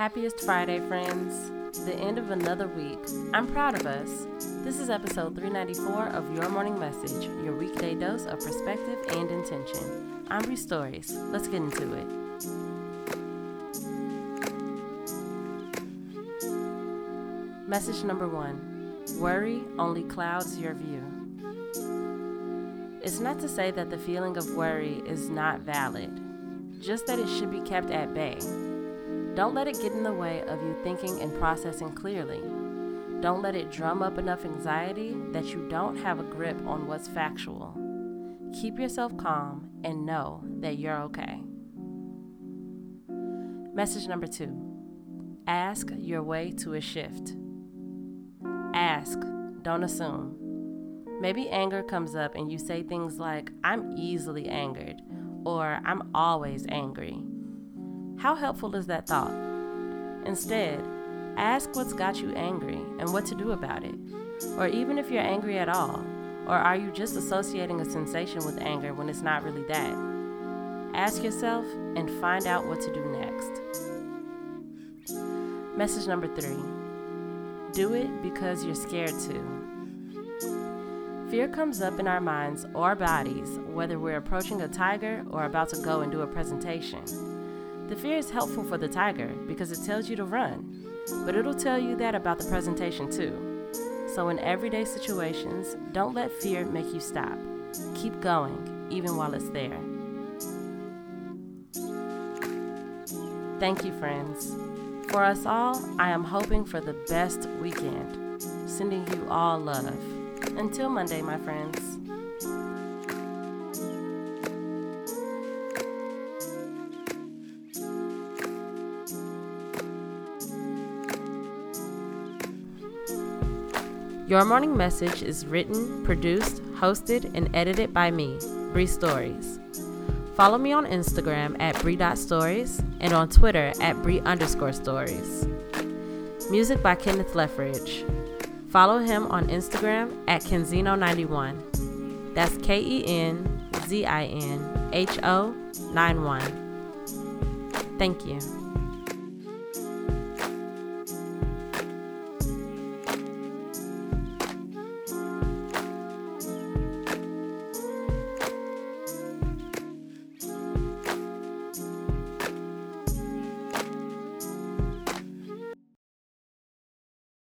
Happiest Friday, friends. The end of another week. I'm proud of us. This is episode 394 of Your Morning Message, your weekday dose of perspective and intention. I'm Restories. Let's get into it. Message number 1. Worry only clouds your view. It's not to say that the feeling of worry is not valid, just that it should be kept at bay. Don't let it get in the way of you thinking and processing clearly. Don't let it drum up enough anxiety that you don't have a grip on what's factual. Keep yourself calm and know that you're okay. Message number 2. Ask your way to a shift. Ask, don't assume. Maybe anger comes up and you say things like, "I'm easily angered," or "I'm always angry." How helpful is that thought? Instead, ask what's got you angry and what to do about it, or even if you're angry at all, or are you just associating a sensation with anger when it's not really that? Ask yourself and find out what to do next. Message number 3. Do it because you're scared to. Fear comes up in our minds or bodies, whether we're approaching a tiger or about to go and do a presentation. The fear is helpful for the tiger because it tells you to run, but it'll tell you that about the presentation too. So in everyday situations, don't let fear make you stop. Keep going, even while it's there. Thank you, friends. For us all, I am hoping for the best weekend. Sending you all love. Until Monday, my friends. Your Morning Message is written, produced, hosted, and edited by me, Bree Stories. Follow me on Instagram at Bree.Stories and on Twitter at Bree_Stories. Music by Kenneth Lefferidge. Follow him on Instagram at Kenzino91. That's Kenzino91. Thank you.